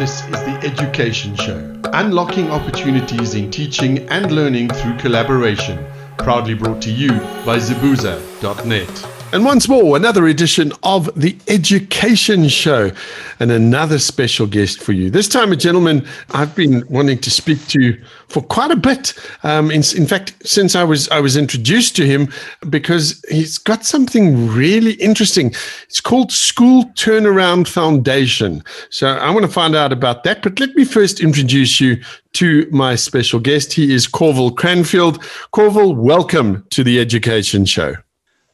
This is the Education Show, unlocking opportunities in teaching and learning through collaboration. Proudly brought to you by Zibuza.net. And once more, another edition of the Education Show and another special guest for you. This time, a gentleman I've been wanting to speak to for quite a bit. In fact, since I was introduced to him, because he's got something really interesting. It's called School Turnaround Foundation. So I want to find out about that. But let me first introduce you to my special guest. He is Corvell Cranfield. Corvell, welcome to the Education Show.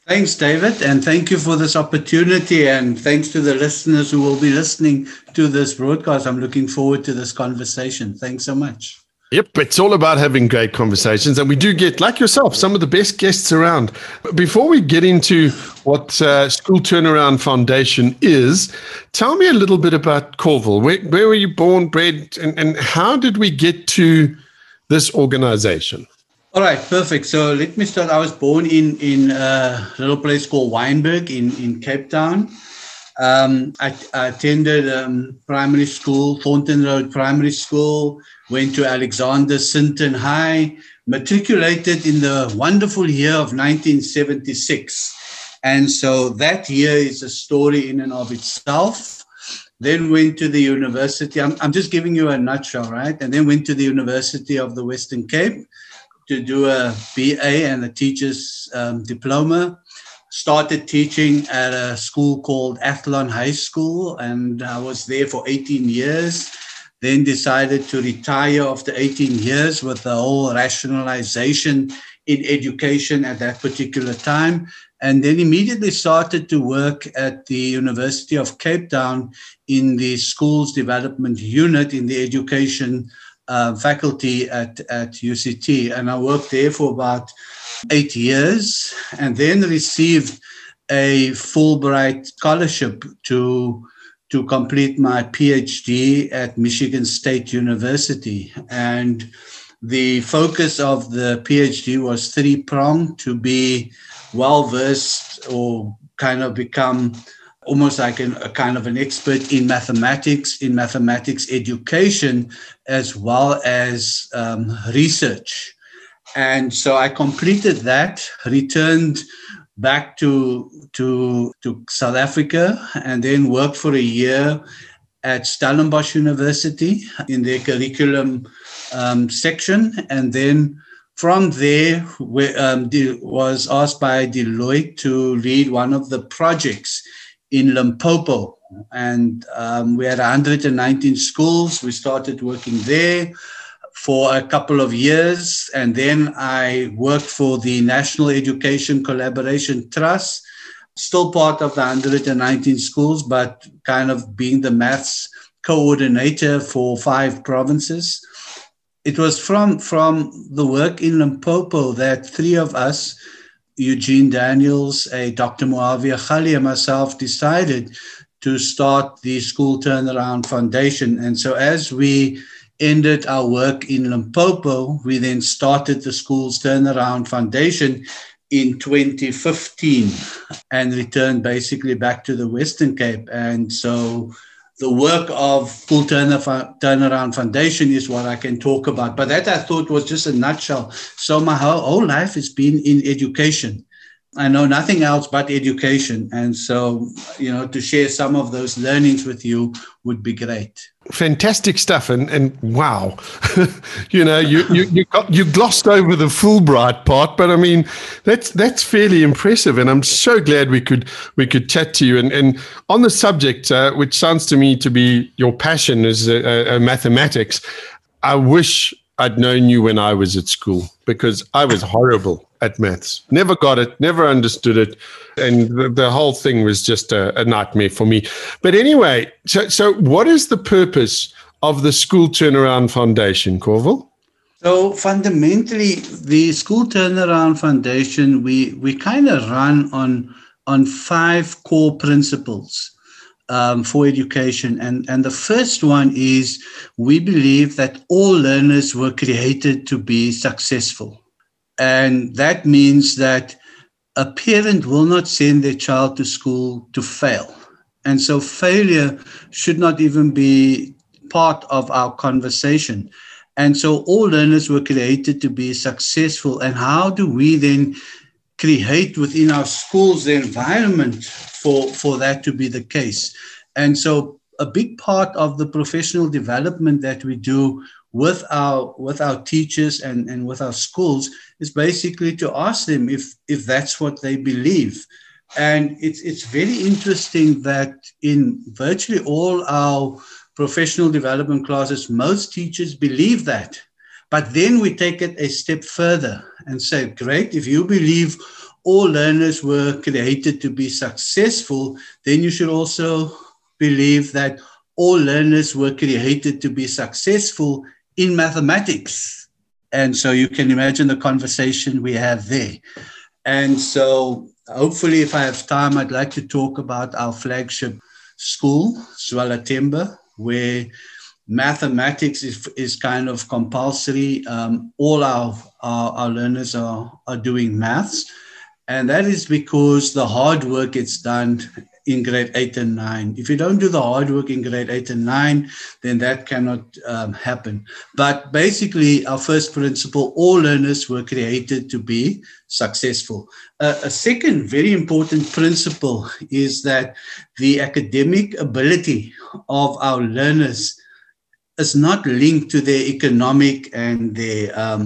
Thanks, David, and thank you for this opportunity, and thanks to the listeners who will be listening to this broadcast. I'm looking forward to this conversation. Thanks so much. Yep, it's all about having great conversations, and we do get, like yourself, some of the best guests around. But before we get into what School Turnaround Foundation is, tell me a little bit about Corvell. Where were you born, bred, and how did we get to this organization? All right, perfect. So let me start. I was born in a little place called Wynberg in Cape Town. I attended primary school, Thornton Road Primary School, went to Alexander Sinton High, matriculated in the wonderful year of 1976. And so that year is a story in and of itself. Then went to the university. I'm just giving you a nutshell, right? And then went to the University of the Western Cape to do a BA and a teacher's diploma. Started teaching at a school called Athlon High School, and I was there for 18 years. Then decided to retire after 18 years with the whole rationalization in education at that particular time. And then immediately started to work at the University of Cape Town in the Schools Development Unit in the education faculty at UCT, and I worked there for about 8 years, and then received a Fulbright scholarship to complete my PhD at Michigan State University. And the focus of the PhD was three-pronged: to be well-versed, or kind of become almost like a kind of an expert in mathematics education, as well as research. And so I completed that, returned back to South Africa, and then worked for a year at Stellenbosch University in their curriculum section. And then from there, we, was asked by Deloitte to lead one of the projects in Limpopo, and we had 119 schools. We started working there for a couple of years, and then I worked for the National Education Collaboration Trust, still part of the 119 schools, but kind of being the maths coordinator for 5 provinces. It was from the work in Limpopo that 3 of us, Eugene Daniels, Dr. Muavia Khalia, myself, decided to start the School Turnaround Foundation. And so as we ended our work in Limpopo, we then started the Schools Turnaround Foundation in 2015 and returned basically back to the Western Cape. And so the work of School Turnaround Foundation is what I can talk about. But that, I thought, was just a nutshell. So my whole life has been in education. I know nothing else but education. And so, you know, to share some of those learnings with you would be great. Fantastic stuff. And wow, you know, you glossed over the Fulbright part, but I mean, that's fairly impressive. And I'm so glad we could chat to you. And on the subject, which sounds to me to be your passion, is mathematics. I wish I'd known you when I was at school, because I was horrible at maths. Never got it, never understood it. And the whole thing was just a nightmare for me. But anyway, so what is the purpose of the School Turnaround Foundation, Corvell? So fundamentally, the School Turnaround Foundation, we kind of run on 5 core principles for education. And the first one is, we believe that all learners were created to be successful. And that means that a parent will not send their child to school to fail. And so failure should not even be part of our conversation. And so all learners were created to be successful. And how do we then create within our schools the environment for that to be the case? And so a big part of the professional development that we do with our teachers and with our schools is basically to ask them if that's what they believe. And it's very interesting that in virtually all our professional development classes, most teachers believe that. But then we take it a step further and say, great, if you believe all learners were created to be successful, then you should also believe that all learners were created to be successful in mathematics. And so you can imagine the conversation we have there. And so hopefully, if I have time, I'd like to talk about our flagship school, Zwelitemba, where mathematics is kind of compulsory. All our learners are doing maths. And that is because the hard work gets done in grade 8 and 9. If you don't do the hard work in grade 8 and 9, then that cannot happen. But basically, our first principle, all learners were created to be successful. A second very important principle is that the academic ability of our learners is not linked to their economic and their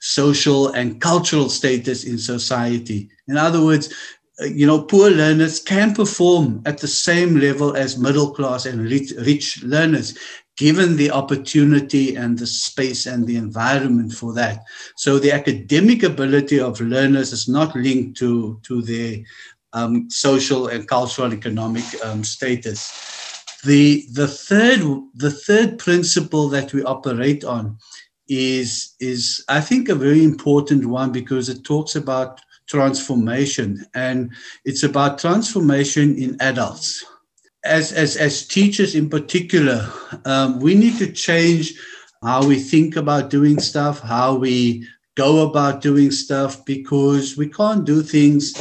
social and cultural status in society. In other words, you know, poor learners can perform at the same level as middle class and rich learners, given the opportunity and the space and the environment for that. So the academic ability of learners is not linked to their social and cultural economic status. The third principle that we operate on is I think a very important one, because it talks about transformation, and it's about transformation in adults. As teachers in particular, we need to change how we think about doing stuff, how we go about doing stuff, because we can't do things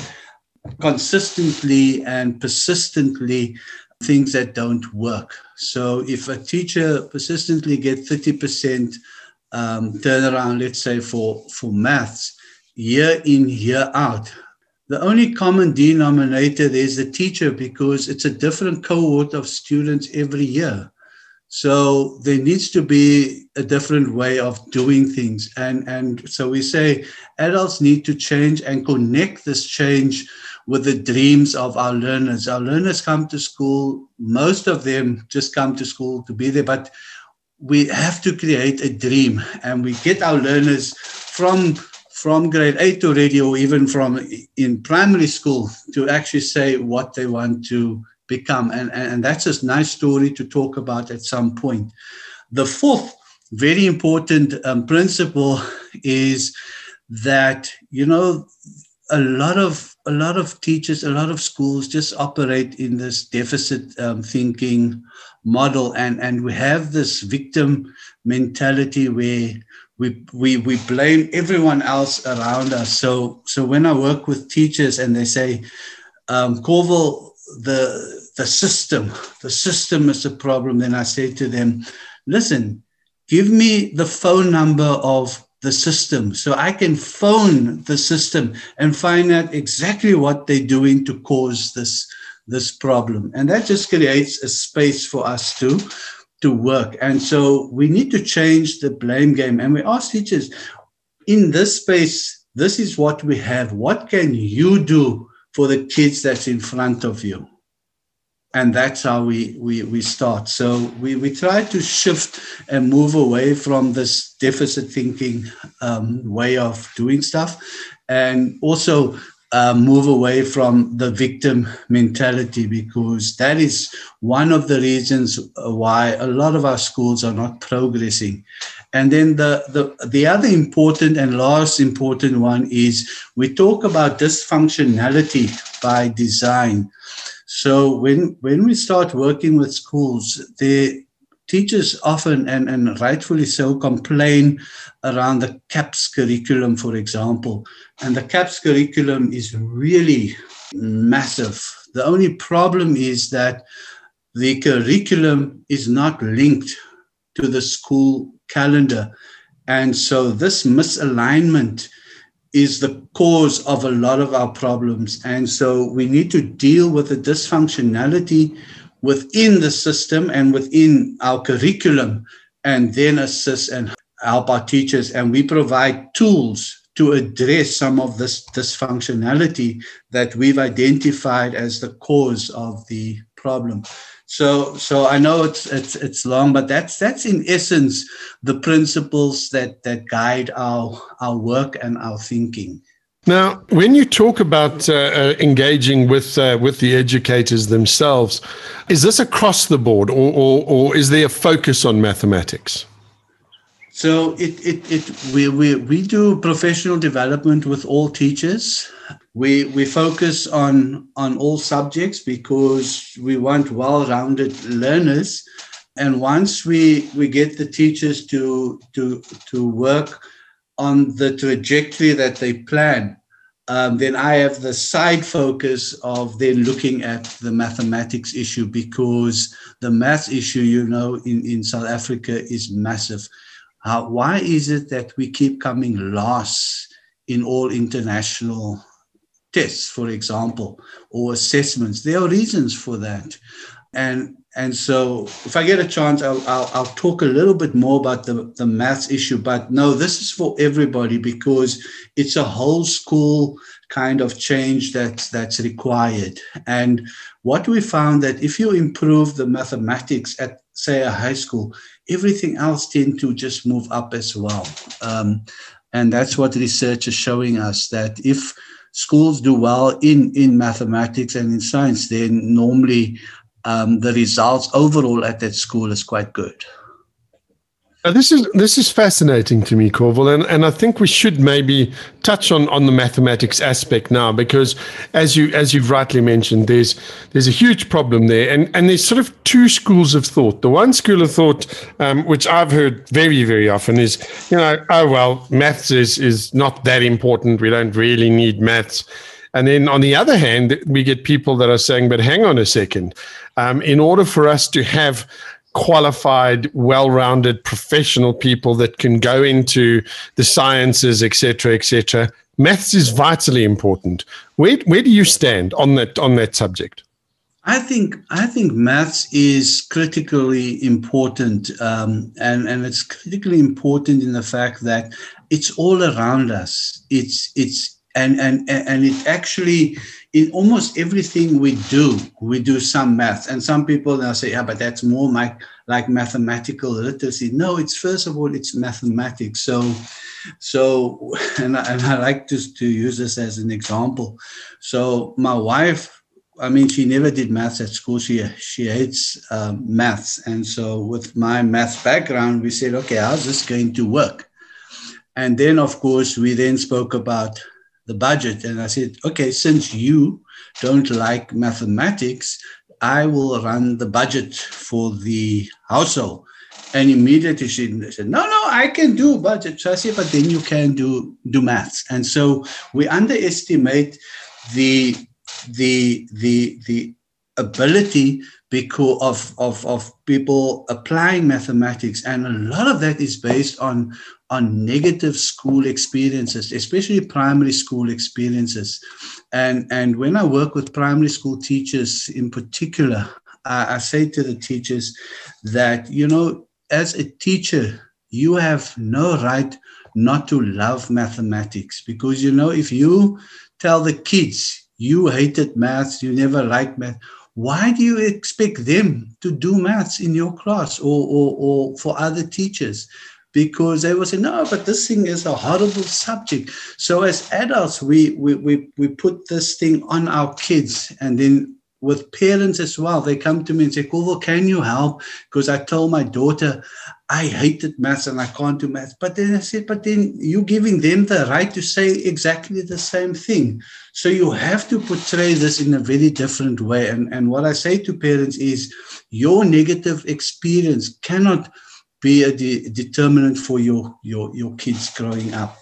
consistently and persistently, things that don't work. So if a teacher persistently gets 30% turnaround, let's say for maths, year in, year out, the only common denominator there is the teacher, because it's a different cohort of students every year. So there needs to be a different way of doing things. And so we say adults need to change and connect this change with the dreams of our learners. Our learners come to school, most of them just come to school to be there, but we have to create a dream, and we get our learners from grade 8 already, or even from in primary school, to actually say what they want to become. And that's a nice story to talk about at some point. The fourth very important principle is that, you know, a lot of teachers, a lot of schools just operate in this deficit thinking model. And we have this victim mentality where we blame everyone else around us. So when I work with teachers and they say, Corvell, the system is a problem, then I say to them, listen, give me the phone number of the system so I can phone the system and find out exactly what they're doing to cause this problem. And that just creates a space for us to work. And so we need to change the blame game. And we ask teachers, in this space, this is what we have. What can you do for the kids that's in front of you? And that's how we start. So we try to shift and move away from this deficit thinking way of doing stuff, and also move away from the victim mentality, because that is one of the reasons why a lot of our schools are not progressing. And then the other important and last important one is we talk about dysfunctionality by design. So when we start working with schools, the teachers often, and rightfully so, complain around the CAPS curriculum, for example. And the CAPS curriculum is really massive. The only problem is that the curriculum is not linked to the school calendar. And so this misalignment is the cause of a lot of our problems. And so we need to deal with the dysfunctionality within the system and within our curriculum, and then assist and help our teachers. And we provide tools to address some of this dysfunctionality that we've identified as the cause of the problem. So I know it's long, but that's in essence the principles that guide our work and our thinking. Now, when you talk about engaging with the educators themselves, is this across the board, or is there a focus on mathematics? So we do professional development with all teachers. We focus on all subjects because we want well-rounded learners. And once we get the teachers to work on the trajectory that they plan, then I have the side focus of then looking at the mathematics issue, because the math issue, in South Africa is massive. Why is it that we keep coming last in all international tests, for example, or assessments? There are reasons for that. And so if I get a chance, I'll talk a little bit more about the maths issue. But no, this is for everybody, because it's a whole school kind of change that's required. And what we found that if you improve the mathematics at, say, a high school, everything else tends to just move up as well. And that's what research is showing us, that if schools do well in mathematics and in science, then normally the results overall at that school is quite good. This is fascinating to me, Corvell, and I think we should maybe touch on the mathematics aspect now, because as you've rightly mentioned, there's a huge problem there, and there's sort of two schools of thought. The one school of thought, which I've heard very, very often, is maths is not that important. We don't really need maths. And then on the other hand, we get people that are saying, but hang on a second, in order for us to have qualified, well-rounded professional people that can go into the sciences, et cetera, maths is vitally important. Where do you stand on that subject? I think maths is critically important, and it's critically important in the fact that it's all around us. It's And it actually, in almost everything we do some maths. And some people now say, yeah, but that's more like mathematical literacy. No, it's first of all, it's mathematics. So and I like to use this as an example. So my wife, she never did maths at school. She hates maths. And so with my maths background, we said, okay, how's this going to work? And then, of course, we then spoke about the budget. And I said, okay, since you don't like mathematics, I will run the budget for the household. And immediately she said, no, I can do budget. So I said, but then you can do maths. And so we underestimate the ability because of people applying mathematics. And a lot of that is based on negative school experiences, especially primary school experiences. And when I work with primary school teachers in particular, I say to the teachers that, as a teacher, you have no right not to love mathematics, because, if you tell the kids you hated maths, you never liked math, why do you expect them to do maths in your class or for other teachers? Because they will say, no, but this thing is a horrible subject. So as adults, we put this thing on our kids. And then with parents as well, they come to me and say, Corvell, can you help? Because I told my daughter I hated maths and I can't do maths. But then I said, but then you're giving them the right to say exactly the same thing. So you have to portray this in a very different way. And what I say to parents is, your negative experience cannot be a determinant for your kids growing up,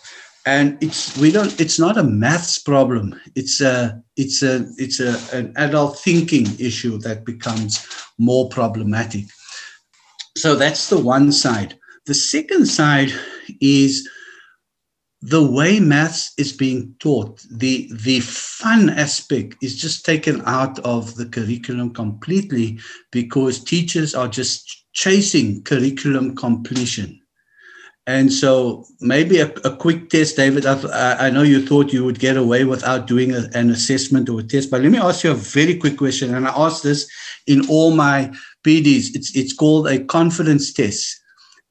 and it's not a maths problem. It's an adult thinking issue that becomes more problematic. So that's the one side. The second side is the way maths is being taught. The fun aspect is just taken out of the curriculum completely because teachers are just chasing curriculum completion. And so maybe a quick test, David, I know you thought you would get away without doing an assessment or a test, but let me ask you a very quick question. And I ask this in all my PDs. It's called a confidence test.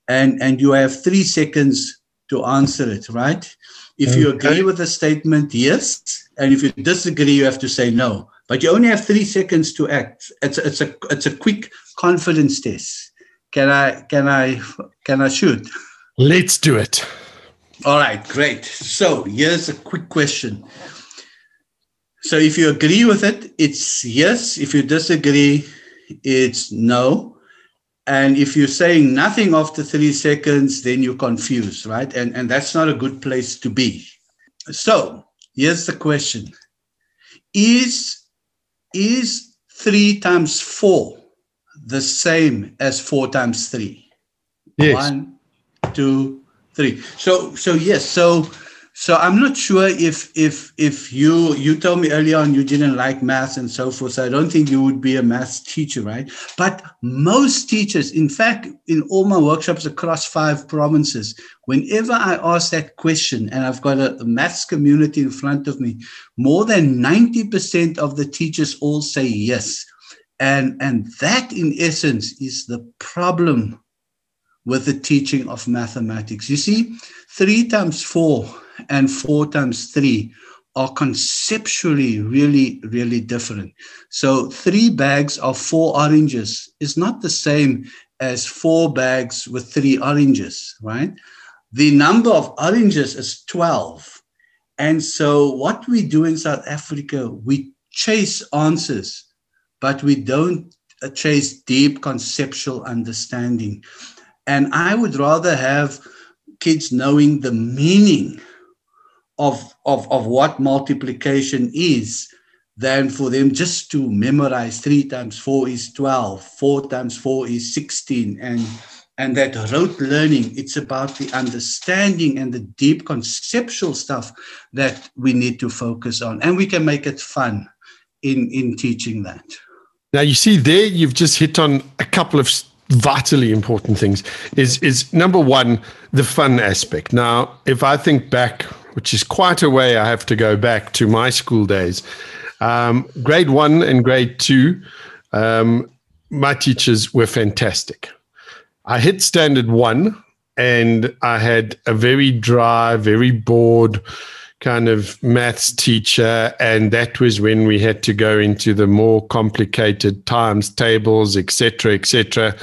And you have 3 seconds to answer it, right? If you agree with the statement, yes. And if you disagree, you have to say no. But you only have 3 seconds to act. It's a quick confidence test. Can I shoot? Let's do it. All right, great. So here's a quick question. So if you agree with it, it's yes. If you disagree, it's no. And if you're saying nothing after 3 seconds, then you're confused, right? And that's not a good place to be. So here's the question. Is 3 times 4 the same as 4 times 3? Yes. 1, 2, 3. So yes. So I'm not sure if you told me earlier on you didn't like maths and so forth. So I don't think you would be a maths teacher, right? But most teachers, in fact, in all my workshops across 5 provinces, whenever I ask that question, and I've got a maths community in front of me, more than 90% of the teachers all say yes, and that in essence is the problem with the teaching of mathematics. You see, 3 times 4 and 4 times 3 are conceptually really, really different. So 3 bags of 4 oranges is not the same as 4 bags with 3 oranges, right? The number of oranges is 12. And so what we do in South Africa, we chase answers, but we don't chase deep conceptual understanding. And I would rather have kids knowing the meaning of what multiplication is than for them just to memorize 3 times 4 is 12, 4 times 4 is 16. And that rote learning, it's about the understanding and the deep conceptual stuff that we need to focus on. And we can make it fun in teaching that. Now, you see there, you've just hit on a couple of vitally important things. Is number one, the fun aspect. Now, if I think back, which is quite a way I have to go back to my school days, grade 1 and grade 2, my teachers were fantastic. I hit standard 1 and I had a very dry, very bored kind of maths teacher, and that was when we had to go into the more complicated times tables, etc., etc.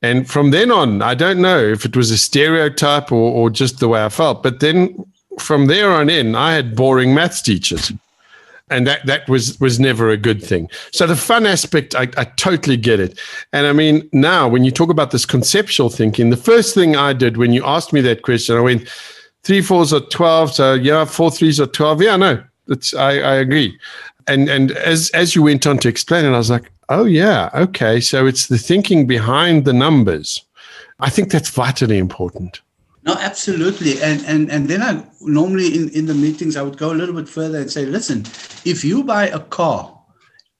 And from then on, I don't know if it was a stereotype or just the way I felt, but then from there on in, I had boring maths teachers, and that was never a good thing. So the fun aspect, I totally get it. And I mean, now when you talk about this conceptual thinking, the first thing I did when you asked me that question, I went, 3 fours are 12, so yeah, 4 threes are 12. Yeah, no, I agree. And as you went on to explain it, I was like, oh yeah, okay. So it's the thinking behind the numbers. I think that's vitally important. No, absolutely. And then I normally in the meetings I would go a little bit further and say, listen, if you buy a car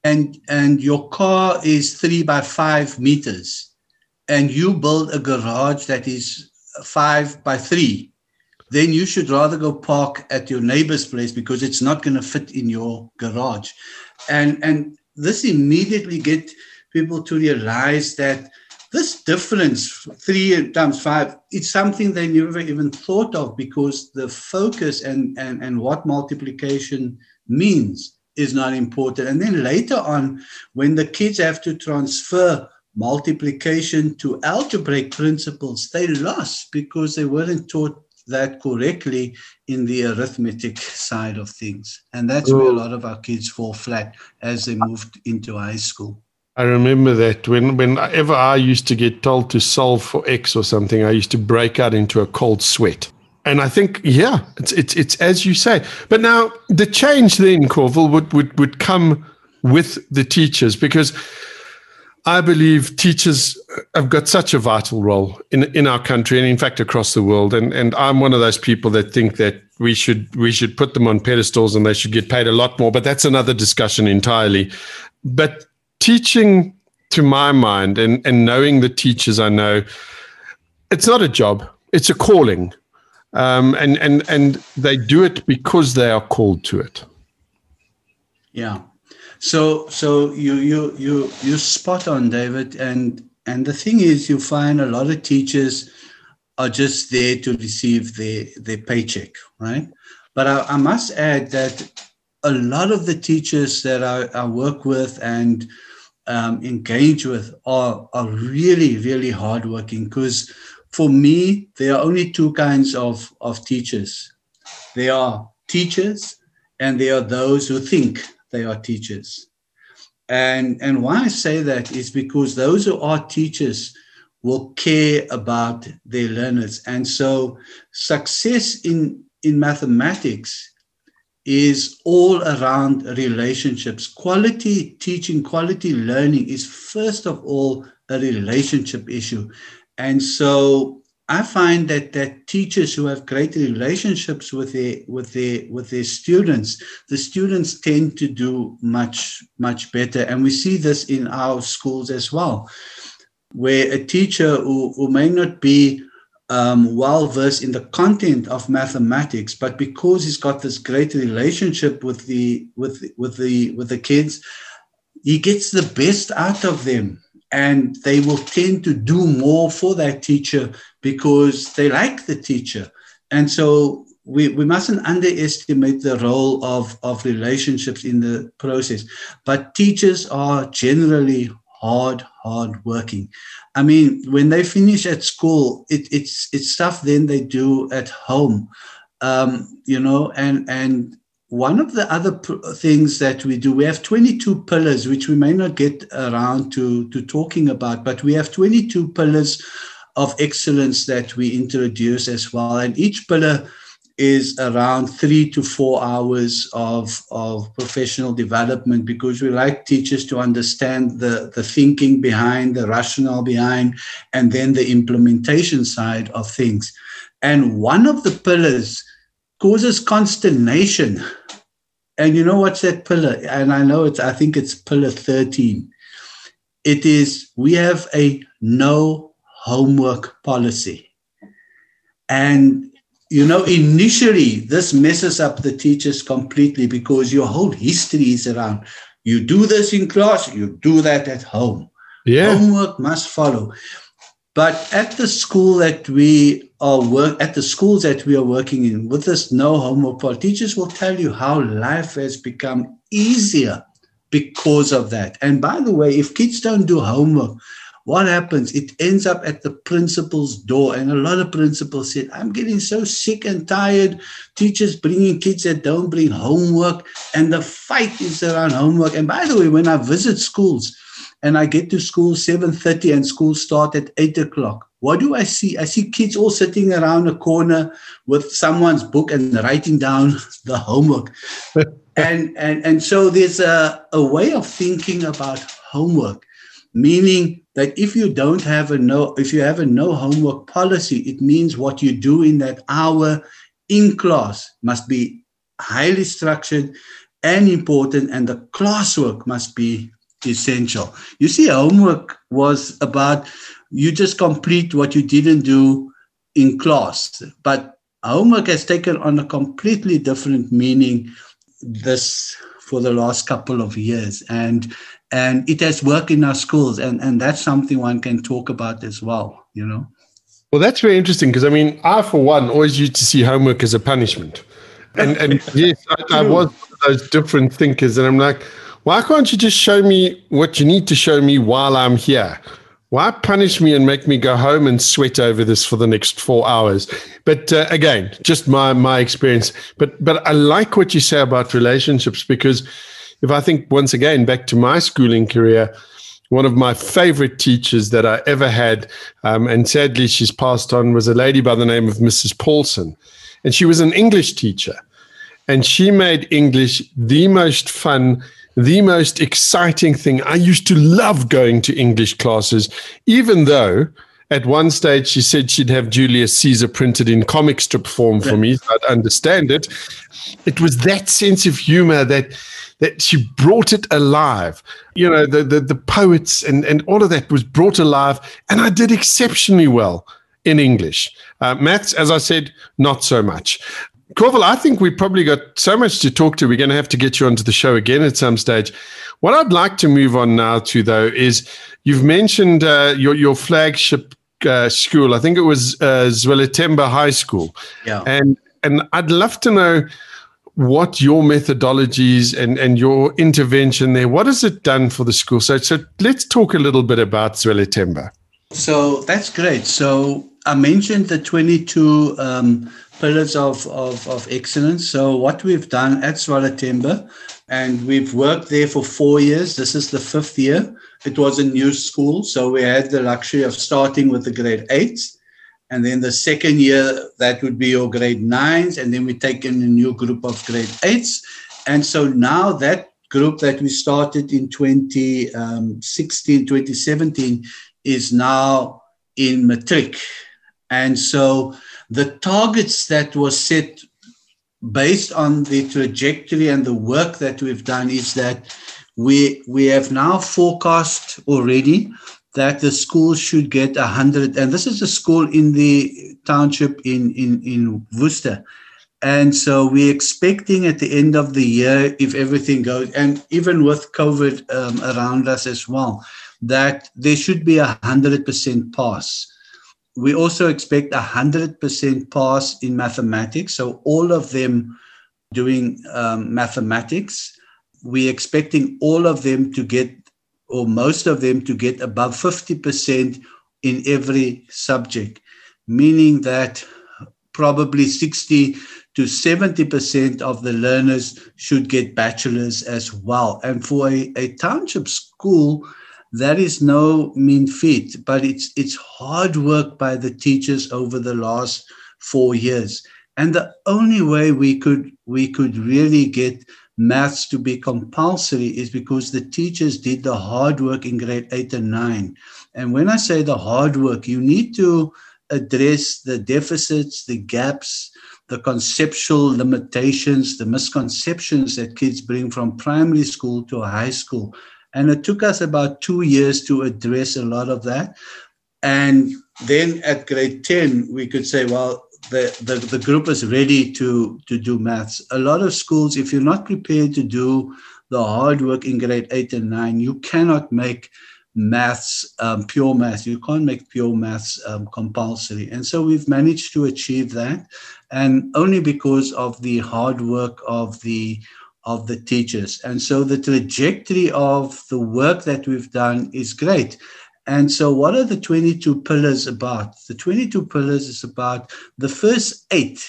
and your car is 3 by 5 meters, and you build a garage that is 5 by 3. Then you should rather go park at your neighbor's place because it's not going to fit in your garage. And this immediately get people to realize that this difference, 3 times 5, it's something they never even thought of, because the focus and what multiplication means is not important. And then later on, when the kids have to transfer multiplication to algebraic principles, they lost because they weren't taught that correctly in the arithmetic side of things. And that's where a lot of our kids fall flat as they moved into high school. I remember that whenever I used to get told to solve for X or something, I used to break out into a cold sweat. And I think, yeah, it's as you say. But now the change then, Corvell, would come with the teachers, because I believe teachers have got such a vital role in our country and in fact across the world. And I'm one of those people that think that we should put them on pedestals and they should get paid a lot more, but that's another discussion entirely. But teaching, to my mind, and knowing the teachers I know, it's not a job, it's a calling. And they do it because they are called to it. Yeah. So you're spot on, David. And the thing is, you find a lot of teachers are just there to receive their paycheck, right? But I must add that a lot of the teachers that I work with and engage with are really, really hardworking, because for me, there are only two kinds of teachers. They are teachers and they are those who think they are teachers. And why I say that is because those who are teachers will care about their learners. And so success in mathematics is all around relationships. Quality teaching, quality learning is first of all a relationship issue. And so I find that teachers who have great relationships with their students, the students tend to do much, much better. And we see this in our schools as well, where a teacher who may not be well versed in the content of mathematics, but because he's got this great relationship with the kids, he gets the best out of them. And they will tend to do more for that teacher because they like the teacher. And so we mustn't underestimate the role of relationships in the process. But teachers are generally hard working. I mean, when they finish at school, it's stuff then they do at home, and one of the other things that we do, we have 22 pillars, which we may not get around to talking about, but we have 22 pillars of excellence that we introduce as well. And each pillar is around 3 to 4 hours of professional development, because we like teachers to understand the thinking behind, the rationale behind, and then the implementation side of things. And one of the pillars causes consternation. And you know what's that pillar? And I think it's pillar 13. It is, we have a no homework policy. And, initially this messes up the teachers completely, because your whole history is around, you do this in class, you do that at home. Yeah. Homework must follow. But at the school that we are working in, with this no homework policy, teachers will tell you how life has become easier because of that. And by the way, if kids don't do homework, what happens? It ends up at the principal's door. And a lot of principals said, I'm getting so sick and tired, teachers bringing kids that don't bring homework. And the fight is around homework. And by the way, when I visit schools, and I get to school 7:30 and school start at 8 o'clock. What do I see? I see kids all sitting around a corner with someone's book and writing down the homework. and so there's a way of thinking about homework, meaning that if you have a no homework policy, it means what you do in that hour in class must be highly structured and important, and the classwork must be essential. You see, homework was about you just complete what you didn't do in class, but homework has taken on a completely different meaning this for the last couple of years, and it has worked in our schools, and that's something one can talk about as well. Well, that's very interesting, because I for one always used to see homework as a punishment, and yes, I was one of those different thinkers, and I'm like, why can't you just show me what you need to show me while I'm here? Why punish me and make me go home and sweat over this for the next 4 hours? But again, just my experience. But I like what you say about relationships, because if I think once again back to my schooling career, one of my favorite teachers that I ever had, and sadly she's passed on, was a lady by the name of Mrs. Paulson. And she was an English teacher. And she made English the most fun the most exciting thing. I used to love going to English classes, even though at one stage she said she'd have Julius Caesar printed in comic strip form for me so I'd understand it. It was that sense of humor that she brought it alive. You know, the poets and all of that was brought alive, and I did exceptionally well in English. Maths, as I said, not so much. Corvell, I think we probably got so much to talk to. We're going to have to get you onto the show again at some stage. What I'd like to move on now to, though, is you've mentioned your flagship school. I think it was Zwelitemba High School. Yeah. And I'd love to know what your methodologies and your intervention there, what has it done for the school? So let's talk a little bit about Zwelitemba. So that's great. So I mentioned the 22 pillars of excellence. So what we've done at Zwelitemba, and we've worked there for 4 years. This is the fifth year. It was a new school, so we had the luxury of starting with the grade 8s. And then the second year, that would be your grade 9s. And then we take in a new group of grade 8s. And so now that group that we started in 2016, 2017 is now in matric. And so the targets that was set based on the trajectory and the work that we've done is that we have now forecast already that the school should get 100. And this is a school in the township in Worcester. And so we're expecting at the end of the year, if everything goes, and even with COVID around us as well, that there should be 100% pass. We also expect 100% pass in mathematics. So all of them doing mathematics. We're expecting all of them to get, or most of them to get above 50% in every subject, meaning that probably 60 to 70% of the learners should get bachelors as well. And for a township school, that is no mean feat, but it's hard work by the teachers over the last 4 years. And the only way we could really get maths to be compulsory is because the teachers did the hard work in grade 8 and 9. And when I say the hard work, you need to address the deficits, the gaps, the conceptual limitations, the misconceptions that kids bring from primary school to high school. And it took us about 2 years to address a lot of that. And then at grade 10, we could say, well, the group is ready to do maths. A lot of schools, if you're not prepared to do the hard work in grade 8 and 9, you cannot make maths, pure maths. You can't make pure maths compulsory. And so we've managed to achieve that, and only because of the hard work of the teachers. And so the trajectory of the work that we've done is great. And so what are the 22 pillars about? The 22 pillars is about the first 8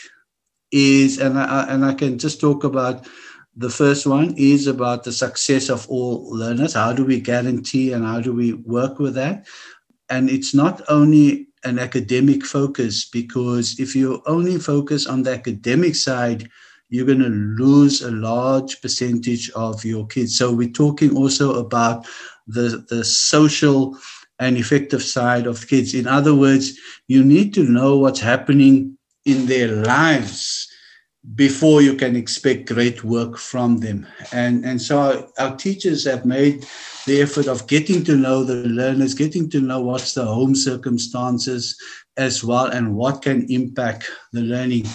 is, and I can just talk about the first one is about the success of all learners. How do we guarantee and how do we work with that? And it's not only an academic focus, because if you only focus on the academic side, you're going to lose a large percentage of your kids. So we're talking also about the social and effective side of kids. In other words, you need to know what's happening in their lives before you can expect great work from them. And so our teachers have made the effort of getting to know the learners, getting to know what's the home circumstances as well, and what can impact the learning.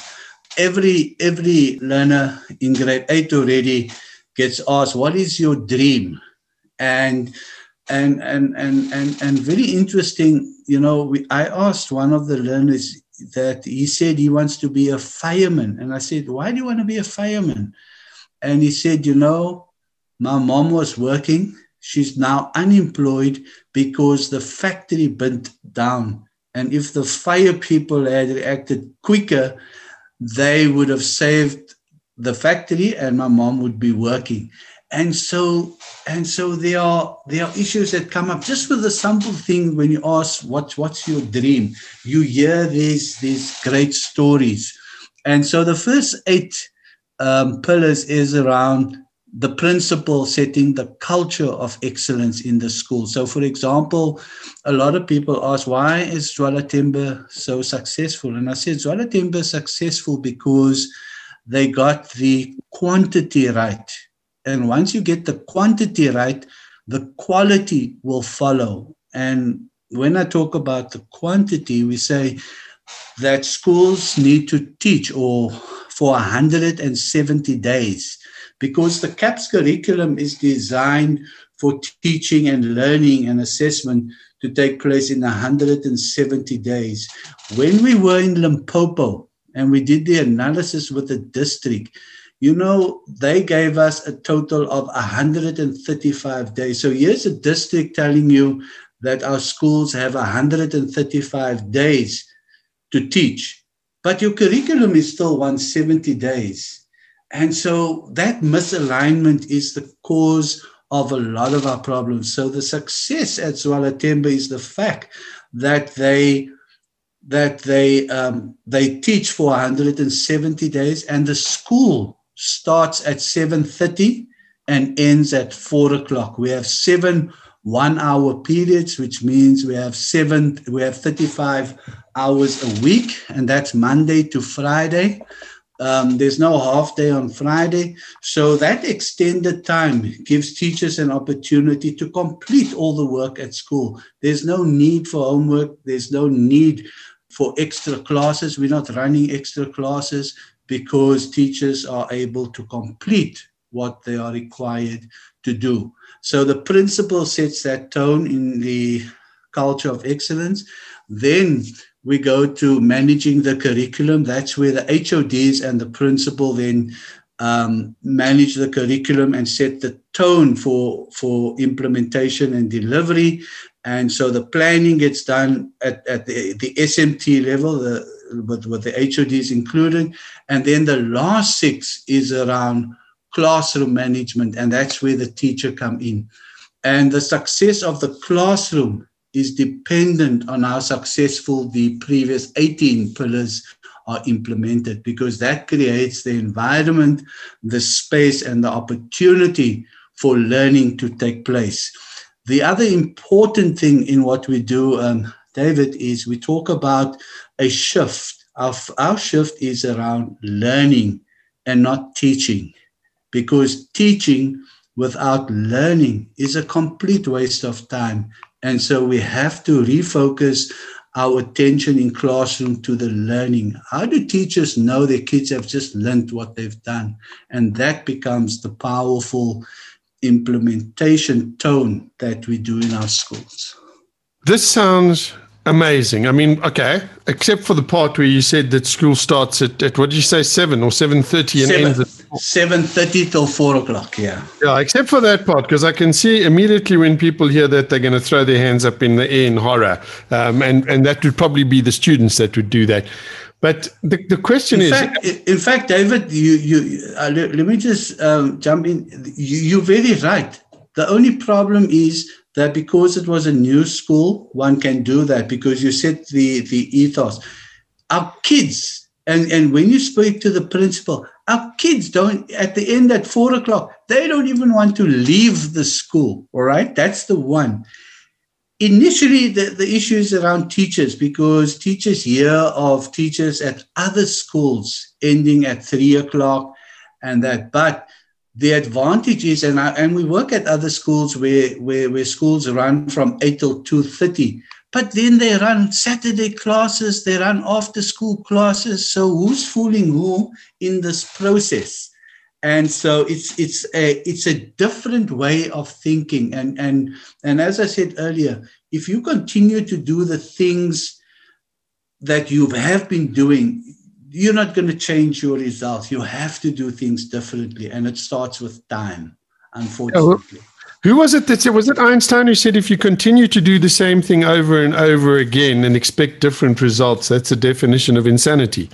Every learner in grade 8 already gets asked, what is your dream? And very interesting, you know, I asked one of the learners that he said he wants to be a fireman. And I said, why do you want to be a fireman? And he said, you know, my mom was working. She's now unemployed because the factory burnt down. And if the fire people had reacted quicker, they would have saved the factory and my mom would be working. And so there are issues that come up just with the simple thing. When you ask what's your dream, you hear these great stories. And so the first 8 pillars is around the principal setting the culture of excellence in the school. So, for example, a lot of people ask, why is Zwelitemba so successful? And I said, Zwelitemba is successful because they got the quantity right. And once you get the quantity right, the quality will follow. And when I talk about the quantity, we say that schools need to teach for 170 days. Because the CAPS curriculum is designed for teaching and learning and assessment to take place in 170 days. When we were in Limpopo and we did the analysis with the district, you know, they gave us a total of 135 days. So here's a district telling you that our schools have 135 days to teach, but your curriculum is still 170 days. And so that misalignment is the cause of a lot of our problems. So the success at Zwelitemba is the fact that they teach for 170 days, and the school starts at 7:30 and ends at 4 o'clock. We have 7 one-hour periods, which means we have 35 hours a week, and that's Monday to Friday. There's no half day on Friday. So that extended time gives teachers an opportunity to complete all the work at school. There's no need for homework. There's no need for extra classes. We're not running extra classes because teachers are able to complete what they are required to do. So the principal sets that tone in the culture of excellence. Then we go to managing the curriculum. That's where the HODs and the principal then manage the curriculum and set the tone for implementation and delivery. And so the planning gets done at the SMT level, with the HODs included. And then the last six is around classroom management, and that's where the teacher comes in. And the success of the classroom is dependent on how successful the previous 18 pillars are implemented, because that creates the environment, the space, and the opportunity for learning to take place. The other important thing in what we do, David, is we talk about a shift. Our shift is around learning and not teaching, because teaching without learning is a complete waste of time. And so we have to refocus our attention in classroom to the learning. How do teachers know their kids have just learned what they've done? And that becomes the powerful implementation tone that we do in our schools. This sounds amazing. I mean, okay, except for the part where you said that school starts at what did you say, 7 or 7:30 and ends at 7:30 till 4 o'clock, yeah. Yeah, except for that part, because I can see immediately when people hear that, they're going to throw their hands up in the air in horror. And that would probably be the students that would do that. But the question is... In fact, David, let me just jump in. You're very right. The only problem is that because it was a new school, one can do that because you set the ethos. Our kids, and when you speak to the principal, our kids don't, at the end at 4 o'clock, they don't even want to leave the school, all right? That's the one. Initially, the issue is around teachers, because teachers hear of teachers at other schools ending at 3 o'clock and that. But the advantage is, and we work at other schools where schools run from 8 till 2:30, but then they run Saturday classes, they run after-school classes. So who's fooling who in this process? And so it's a different way of thinking. And as I said earlier, if you continue to do the things that you have been doing, you're not going to change your results. You have to do things differently, and it starts with time, unfortunately. Oh. Who was it that said, was it Einstein who said, if you continue to do the same thing over and over again and expect different results, that's the definition of insanity.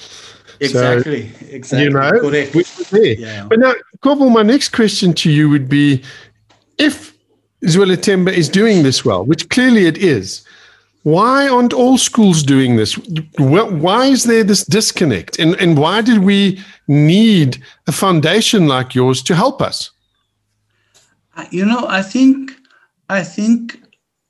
Exactly, so, exactly. You know, correct. Yeah. But now, Corvell, my next question to you would be, if Zwelitemba is doing this well, which clearly it is, why aren't all schools doing this? Why is there this disconnect? And why did we need a foundation like yours to help us? I think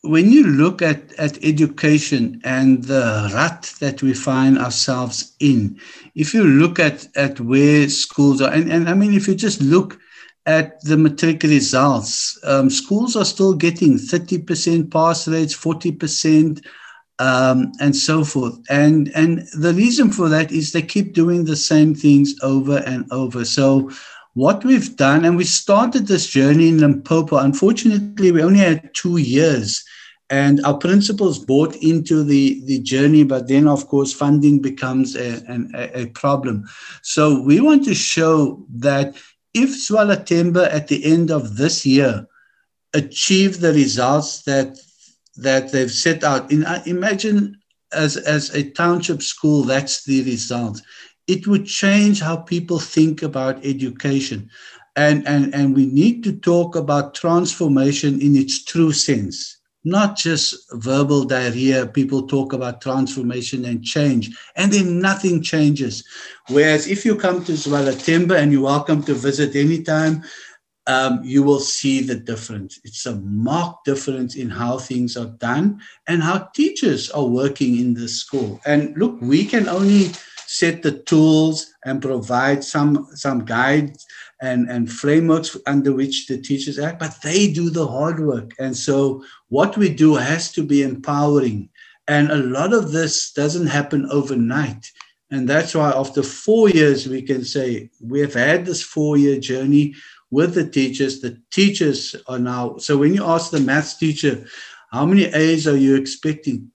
when you look at education and the rut that we find ourselves in, if you look at where schools are, and I mean, if you just look at the matric results, schools are still getting 30% pass rates, 40%, and so forth. And the reason for that is they keep doing the same things over and over. So what we've done, and we started this journey in Limpopo. Unfortunately, we only had 2 years, and our principals bought into the journey, but then, of course, funding becomes a problem. So we want to show that if Zwelitemba at the end of this year achieve the results that they've set out, imagine as a township school, that's the result. It would change how people think about education. And we need to talk about transformation in its true sense, not just verbal diarrhea. People talk about transformation and change, and then nothing changes. Whereas if you come to Zwelitemba, and you're welcome to visit anytime, you will see the difference. It's a marked difference in how things are done and how teachers are working in the school. And look, we can only set the tools and provide some guides and frameworks under which the teachers act, but they do the hard work. And so what we do has to be empowering. And a lot of this doesn't happen overnight. And that's why after 4 years, we can say we've had this 4-year journey with the teachers are now, so when you ask the maths teacher, how many A's are you expecting?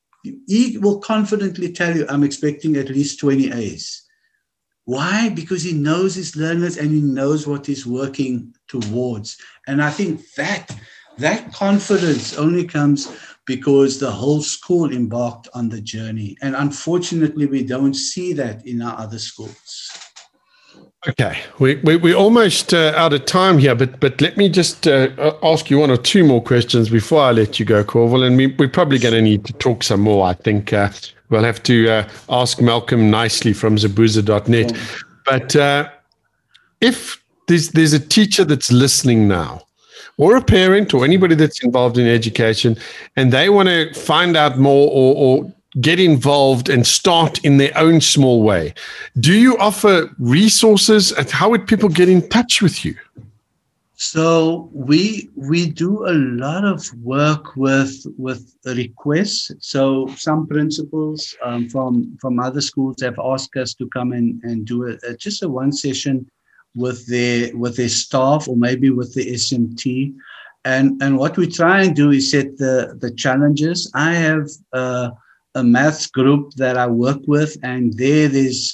He will confidently tell you, I'm expecting at least 20 A's. Why? Because he knows his learners and he knows what he's working towards. And I think that confidence only comes because the whole school embarked on the journey. And unfortunately, we don't see that in our other schools. Okay, we're almost out of time here, but let me just ask you 1 or 2 more questions before I let you go, Corvell, and we're probably going to need to talk some more. I think we'll have to ask Malcolm Nicely from Zibuza.net. But if there's a teacher that's listening now, or a parent, or anybody that's involved in education, and they want to find out more or get involved and start in their own small way, do you offer resources, and how would people get in touch with you? So we do a lot of work with requests. So some principals from other schools have asked us to come and do just a 1 session with their staff, or maybe with the SMT. And what we try and do is set the challenges. I have a maths group that I work with, and there's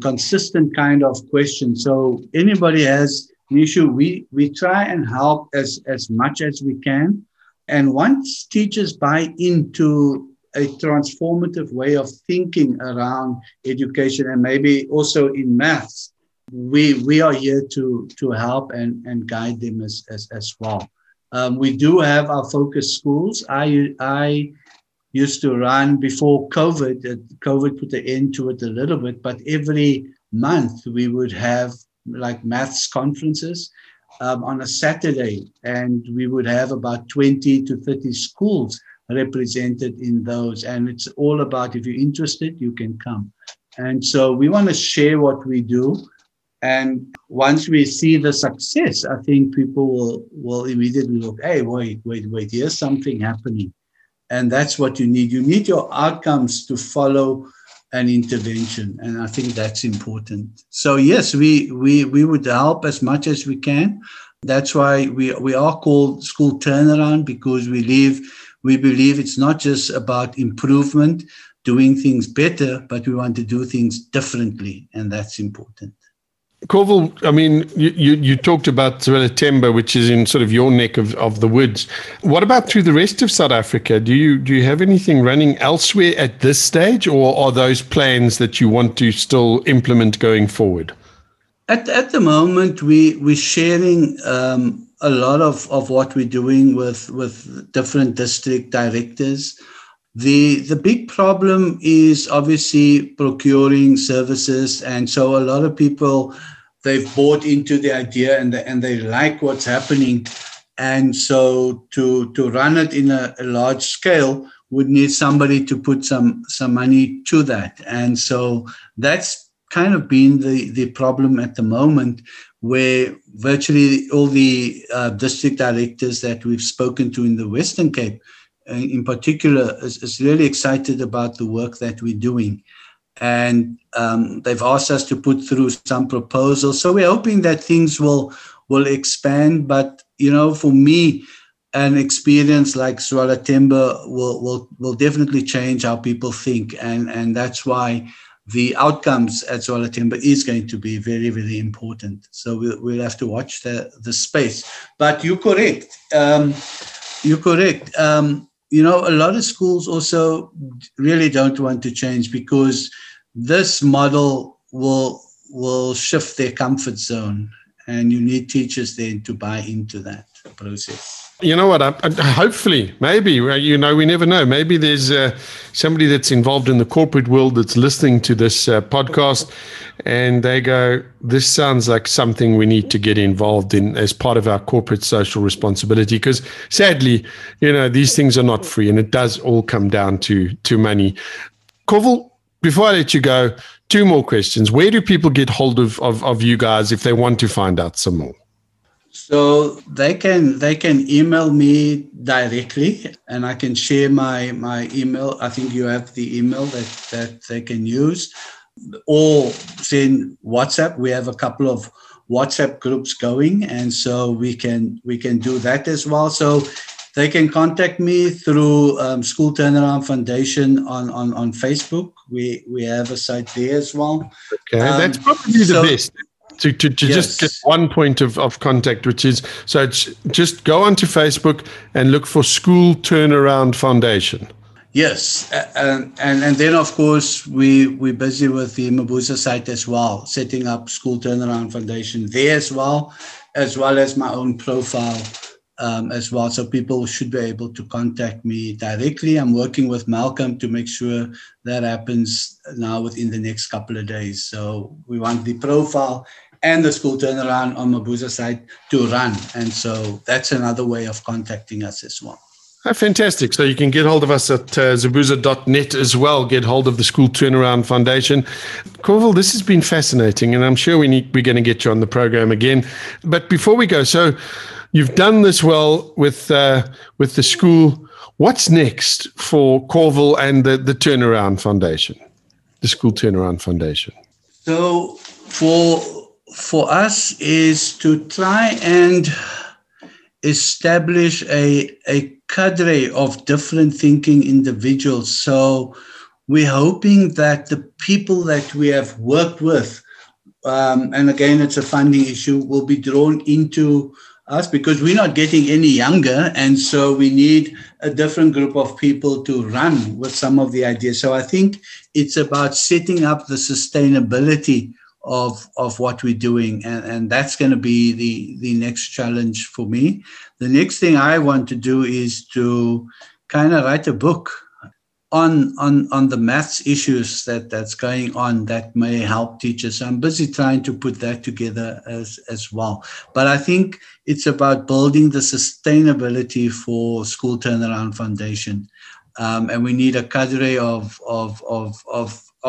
consistent kind of questions. So anybody has an issue, we try and help as much as we can. And once teachers buy into a transformative way of thinking around education, and maybe also in maths, we are here to help and guide them as well. We do have our focus schools. I used to run before COVID. COVID put an end to it a little bit, but every month we would have like maths conferences on a Saturday, and we would have about 20 to 30 schools represented in those. And it's all about, if you're interested, you can come. And so we want to share what we do. And once we see the success, I think people will immediately look, hey, wait, here's something happening. And that's what you need. You need your outcomes to follow an intervention. And I think that's important. So yes, we would help as much as we can. That's why we are called School Turnaround, because we believe it's not just about improvement, doing things better, but we want to do things differently. And that's important. Corvell, I mean, you talked about Zwelitemba, which is in sort of your neck of the woods. What about through the rest of South Africa? Do you have anything running elsewhere at this stage, or are those plans that you want to still implement going forward? At the moment, we're sharing a lot of what we're doing with different district directors. The big problem is obviously procuring services. And so a lot of people, they've bought into the idea and they like what's happening. And so to run it in a large scale would need somebody to put some money to that. And so that's kind of been the problem at the moment, where virtually all the district directors that we've spoken to in the Western Cape, in particular, is really excited about the work that we're doing. And they've asked us to put through some proposals. So we're hoping that things will expand. But, you know, for me, an experience like Zwelitemba will definitely change how people think. And that's why the outcomes at Zwelitemba is going to be very, very important. So we'll have to watch the space. But you're correct. You know, a lot of schools also really don't want to change because this model will shift their comfort zone, and you need teachers then to buy into that process. You know what? Hopefully, maybe, you know, we never know. Maybe there's somebody that's involved in the corporate world that's listening to this podcast, and they go, this sounds like something we need to get involved in as part of our corporate social responsibility. Because sadly, you know, these things are not free, and it does all come down to money. Corvell, before I let you go, two more questions. Where do people get hold of you guys if they want to find out some more? So they can email me directly, and I can share my email. I think you have the email that they can use, or send WhatsApp. We have a couple of WhatsApp groups going, and so we can do that as well. So they can contact me through School Turnaround Foundation on Facebook. We have a site there as well. Okay, that's probably the best. To yes. Just get one point of contact, which is, so just go onto Facebook and look for School Turnaround Foundation. Yes, and then, of course, we're busy with the Mabusa site as well, setting up School Turnaround Foundation there as well as my own profile. As well. So people should be able to contact me directly. I'm working with Malcolm to make sure that happens now within the next couple of days. So we want the profile and the School Turnaround on Mabusa site to run. And so that's another way of contacting us as well. Oh, fantastic. So you can get hold of us at Zibuza.net as well. Get hold of the School Turnaround Foundation. Corvell, this has been fascinating, and I'm sure we're going to get you on the program again. But before we go, so you've done this well with the school. What's next for Corvell and the Turnaround Foundation, the School Turnaround Foundation? So for us is to try and establish a cadre of different thinking individuals. So we're hoping that the people that we have worked with, and again, it's a funding issue, will be drawn into us, because we're not getting any younger, and so we need a different group of people to run with some of the ideas. So I think it's about setting up the sustainability of what we're doing, and that's going to be the next challenge for me. The next thing I want to do is to kind of write a book on the maths issues that's going on that may help teachers. I'm busy trying to put that together as well. But I think it's about building the sustainability for School Turnaround Foundation. And we need a cadre of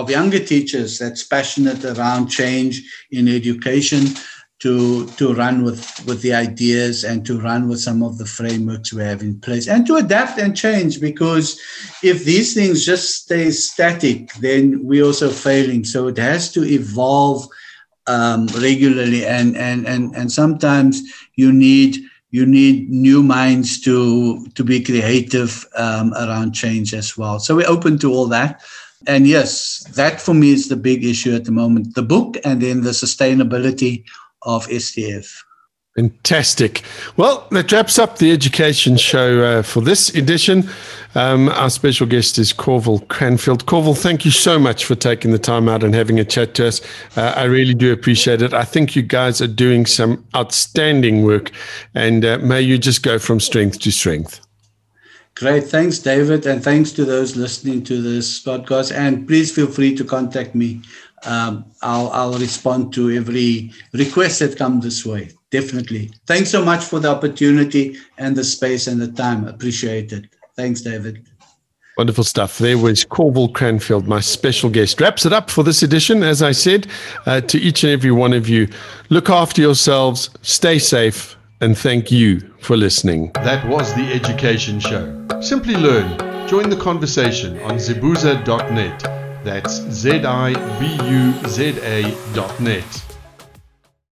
younger teachers that's passionate around change in education to run with the ideas and to run with some of the frameworks we have in place, and to adapt and change, because if these things just stay static, then we're also failing. So it has to evolve regularly, and sometimes you need new minds to be creative around change as well. So we're open to all that. And yes, that for me is the big issue at the moment, the book and then the sustainability of STF. Fantastic. Well, that wraps up the education show for this edition. Our special guest is Corvell Cranfield. Corvell, thank you so much for taking the time out and having a chat to us. I really do appreciate it. I think you guys are doing some outstanding work, and may you just go from strength to strength. Great. Thanks, David. And thanks to those listening to this podcast. And please feel free to contact me. I'll respond to every request that comes this way. Definitely. Thanks so much for the opportunity and the space and the time. Appreciate it. Thanks, David. Wonderful stuff. There was Corvell Cranfield, my special guest. Wraps it up for this edition. As I said, to each and every one of you, look after yourselves, stay safe, and thank you for listening. That was The Education Show. Simply learn. Join the conversation on Zibuza.net. That's Zibuza.net.